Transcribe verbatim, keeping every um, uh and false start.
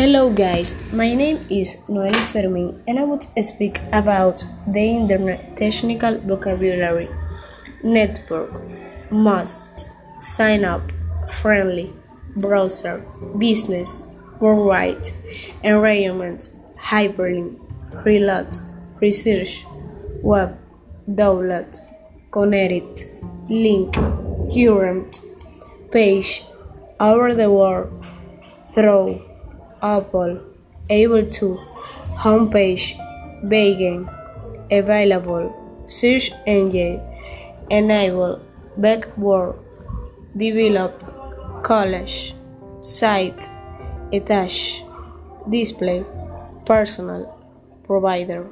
Hello guys, my name is Noel Fermin and I would speak about the internet technical vocabulary. Network, must, sign up, friendly, browser, business, worldwide, environment, hyperlink, reload, research, web, download, connect, link, current, page, over the world, throw, Apple, able to, homepage, begin, available, search engine, enable, backward, develop, college, site, attach, display, personal, provider.